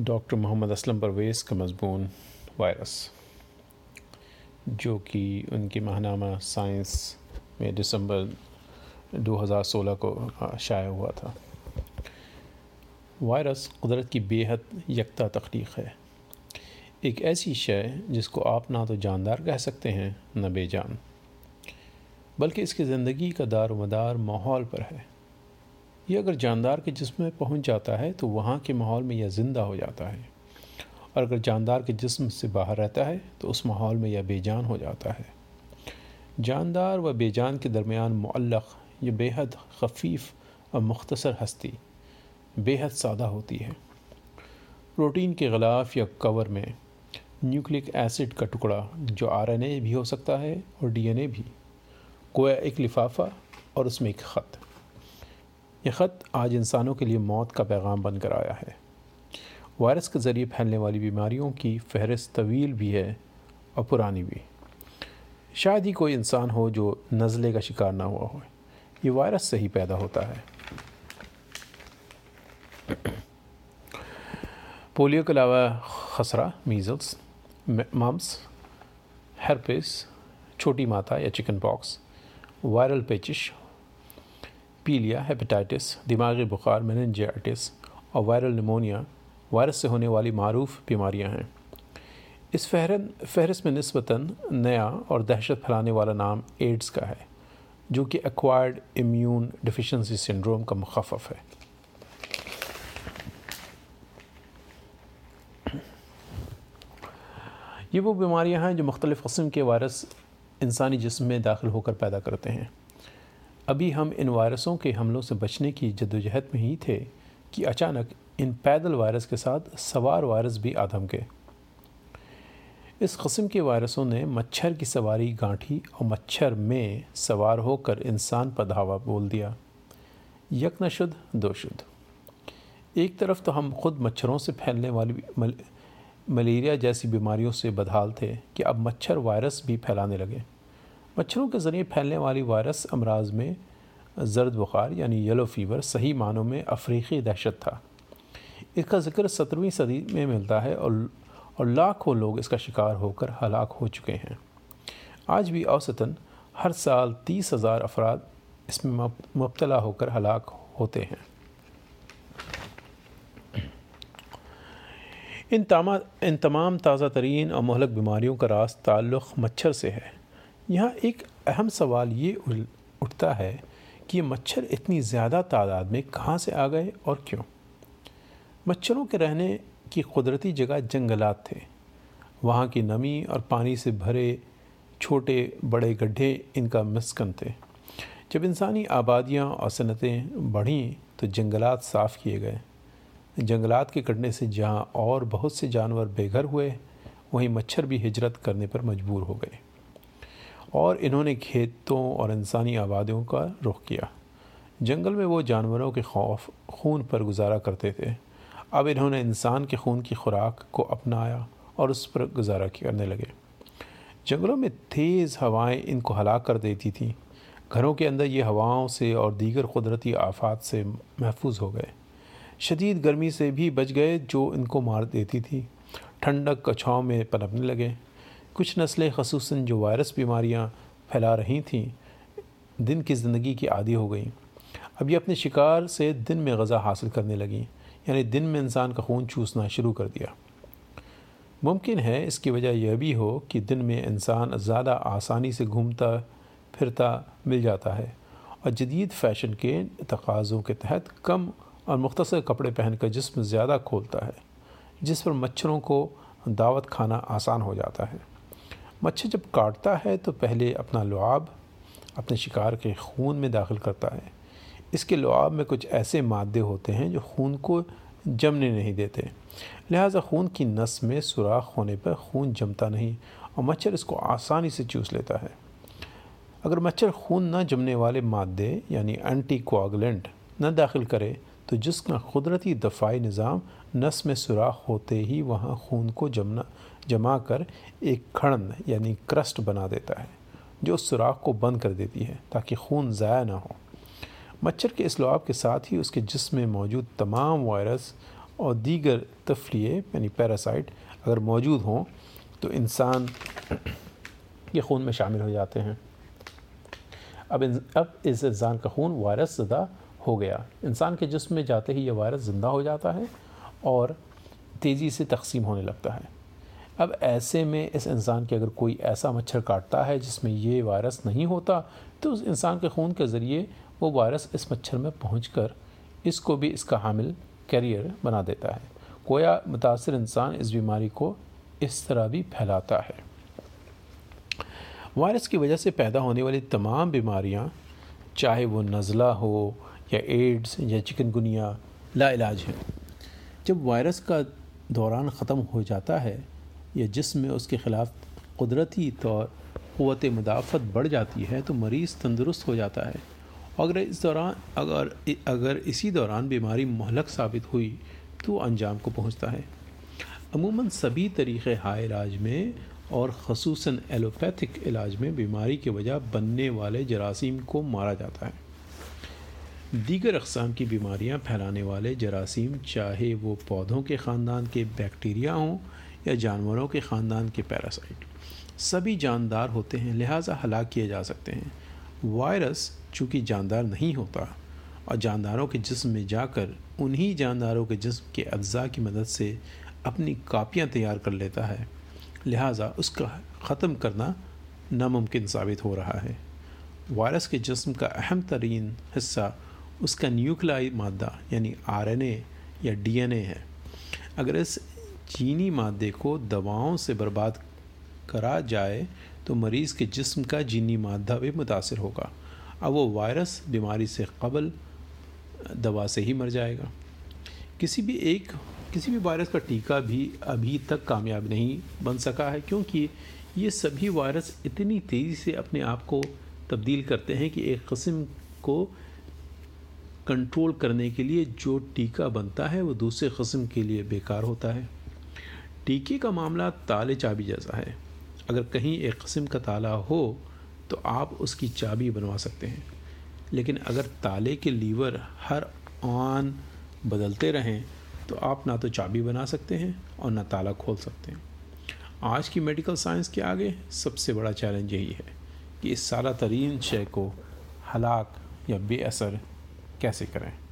Doctor Mohammad Aslam Parvez का मज़मून virus, जो कि उनकी माहनामा साइंस में दिसंबर 2016 को शाया हुआ था। वायरस कुदरत की बेहद यकता तख्लीक़ है, एक ऐसी शय जिसको आप ना तो जानदार कह सकते हैं ना बेजान, बल्कि इसकी ज़िंदगी का दारोमदार माहौल पर है। यह अगर जानदार के जिस्म में पहुंच जाता है तो वहाँ के माहौल में यह ज़िंदा हो जाता है, और अगर जानदार के जिस्म से बाहर रहता है तो उस माहौल में यह बेजान हो जाता है। जानदार व बेजान के दरमियान मुअल्लक़ यह बेहद खफीफ और मुख्तसर हस्ती बेहद सादा होती है। प्रोटीन के ग़िलाफ़ या कवर में न्यूकलिक एसड का टुकड़ा, जो RNA भी हो सकता है और DNA भी, गोया एक लिफाफा और उसमें एक ख़त। यह ख़त आज इंसानों के लिए मौत का पैगाम बनकर आया है। वायरस के ज़रिए फैलने वाली बीमारियों की फहरिस्त तवील भी है और पुरानी भी। शायद ही कोई इंसान हो जो नज़ले का शिकार ना हुआ हो। ये वायरस से ही पैदा होता है। पोलियो के अलावा खसरा, मीजल्स, मम्स, हर्पीस, छोटी माता या चिकन पॉक्स, वायरल पेचिश, पीलिया, हेपेटाइटिस, दिमागी बुखार, मेनजियाटिस और वायरल निमोनिया वायरस से होने वाली मारूफ बीमारियां हैं। इस फहरिस्त में निस्बतन नया और दहशत फैलाने वाला नाम एड्स का है, जो कि एक्वायर्ड इम्यून डिफिशेंसी सन्ड्रोम का मुख़फ़्फ़फ़ है। ये वो बीमारियां हैं जो मुख्तलिफ़ क़िस्म के वायरस इंसानी जिस्म में दाखिल होकर पैदा करते हैं। अभी हम इन वायरसों के हमलों से बचने की जदोजहद में ही थे कि अचानक इन पैदल वायरस के साथ सवार वायरस भी आदम के। इस क़िस्म के वायरसों ने मच्छर की सवारी गांठी और मच्छर में सवार होकर इंसान पर धावा बोल दिया। यक न शुद्ध दो शुद्ध। एक तरफ तो हम खुद मच्छरों से फैलने वाली मलेरिया जैसी बीमारियों से बदहाल थे कि अब मच्छर वायरस भी फैलाने लगे। मच्छरों के ज़रिए फैलने वाली वायरस अमराज में जर्द बुखार यानी येलो फीवर सही मानों में अफ्रीकी दहशत था। इसका जिक्र 17वीं सदी में मिलता है और लाखों लोग इसका शिकार होकर हलाक हो चुके हैं। आज भी औसतन हर साल 30,000 अफराद इसमें मुब्तला होकर हलाक होते हैं। इन तमाम ताज़ा तरीन और मुहलक बीमारियों का रास्त ताल्लुक़ मच्छर से है। यहाँ एक अहम सवाल ये उठता है कि ये मच्छर इतनी ज़्यादा तादाद में कहाँ से आ गए और क्यों। मच्छरों के रहने की कुदरती जगह जंगलात थे। वहाँ की नमी और पानी से भरे छोटे बड़े गड्ढे इनका मस्कन थे। जब इंसानी आबादियाँ और सनतें बढ़ीं तो जंगलात साफ़ किए गए। जंगलात के कटने से जहाँ और बहुत से जानवर बेघर हुए, वहीं मच्छर भी हिजरत करने पर मजबूर हो गए और इन्होंने खेतों और इंसानी आबादियों का रुख किया। जंगल में वो जानवरों के खून पर गुजारा करते थे, अब इन्होंने इंसान के खून की खुराक को अपनाया और उस पर गुजारा करने लगे। जंगलों में तेज़ हवाएं इनको हलाक कर देती थीं। घरों के अंदर ये हवाओं से और दीगर कुदरती आफात से महफूज हो गए। शदीद गर्मी से भी बच गए जो इनको मार देती थी। ठंडक की छांव में पनपने लगे। कुछ नस्लें, ख़ुसूसन जो वायरस बीमारियां फैला रही थीं, दिन की ज़िंदगी की आदी हो गईं। अब ये अपने शिकार से दिन में ग़ज़ा हासिल करने लगीं, यानी दिन में इंसान का खून चूसना शुरू कर दिया। मुमकिन है इसकी वजह यह भी हो कि दिन में इंसान ज़्यादा आसानी से घूमता फिरता मिल जाता है और जदीद फैशन के तकाज़ों के तहत कम और मुख्तसर कपड़े पहन कर जिस्म ज़्यादा खोलता है, जिस पर मच्छरों को दावत खाना आसान हो जाता है। मच्छर जब काटता है तो पहले अपना लुआब अपने शिकार के खून में दाखिल करता है। इसके लुआब में कुछ ऐसे मादे होते हैं जो खून को जमने नहीं देते, लिहाजा खून की नस में सुराख होने पर खून जमता नहीं और मच्छर इसको आसानी से चूस लेता है। अगर मच्छर खून न जमने वाले मादे यानी एंटी कोआगलेंट न दाखिल करे तो जिसका कुदरती दफाई निज़ाम नस में सुराख होते ही वहाँ खून को जमा कर एक खड़न यानी क्रस्ट बना देता है, जो सुराख को बंद कर देती है ताकि खून ज़ाया ना हो। मच्छर के इस लुआब के साथ ही उसके जिस्म में मौजूद तमाम वायरस और दीगर तफलिए यानी पैरासाइट अगर मौजूद हों तो इंसान के खून में शामिल हो जाते हैं। अब इस इंसान का खून वायरस ज़दा हो गया, इंसान के जिस्म में जाते ही यह वायरस ज़िंदा हो जाता है और तेज़ी से तकसीम होने लगता है। अब ऐसे में इस इंसान के अगर कोई ऐसा मच्छर काटता है जिसमें ये वायरस नहीं होता तो उस इंसान के खून के ज़रिए वो वायरस इस मच्छर में पहुंचकर इसको भी इसका हामिल कैरियर बना देता है। कोया मुतासर इंसान इस बीमारी को इस तरह भी फैलाता है। वायरस की वजह से पैदा होने वाली तमाम बीमारियां, चाहे वो नज़ला हो या एड्स या चिकनगुनिया, लाइलाज हैं। जब वायरस का दौरान ख़त्म हो जाता है या जिस्म में उसके ख़िलाफ़ कुदरती तौर क़ुव्वत मुदाफ़त बढ़ जाती है तो मरीज़ तंदुरुस्त हो जाता है। अगर इसी दौरान बीमारी मुहलक साबित हुई तो अंजाम को पहुंचता है। अमूमन सभी तरीक़े हाय इलाज में और ख़ुसूसन एलोपैथिक इलाज में बीमारी के वजह बनने वाले जरासीम को मारा जाता है। दीगर अक़साम की बीमारियां फैलाने वाले जरासीम, चाहे वो पौधों के ख़ानदान के बैक्टीरिया हों या जानवरों के ख़ानदान के पैरासाइट, सभी जानदार होते हैं, लिहाजा हलाक किए जा सकते हैं। वायरस चूँकि जानदार नहीं होता और जानदारों के जिस्म में जाकर उन्हीं जानदारों के जिस्म के अज्जा की मदद से अपनी कापियाँ तैयार कर लेता है, लिहाजा उसका ख़त्म करना नामुमकिन साबित हो रहा है। वायरस के जिस्म का अहम तरीन हिस्सा उसका न्यूक्लियाई मादा यानी RNA या DNA है। अगर इस चीनी मादे को दवाओं से बर्बाद करा जाए तो मरीज़ के जिस्म का चीनी मादा भी मुतासर होगा। अब वो वायरस बीमारी से कबल दवा से ही मर जाएगा। किसी भी वायरस का टीका भी अभी तक कामयाब नहीं बन सका है, क्योंकि ये सभी वायरस इतनी तेज़ी से अपने आप को तब्दील करते हैं कि एक किस्म को कंट्रोल करने के लिए जो टीका बनता है वो दूसरे किस्म के लिए बेकार होता है। टीके का मामला ताले चाबी जैसा है, अगर कहीं एक किस्म का ताला हो तो आप उसकी चाबी बनवा सकते हैं, लेकिन अगर ताले के लीवर हर आन बदलते रहें तो आप ना तो चाबी बना सकते हैं और ना ताला खोल सकते हैं। आज की मेडिकल साइंस के आगे सबसे बड़ा चैलेंज यही है कि इस सारा तरीन शय को हलाक या बेअसर कैसे करें।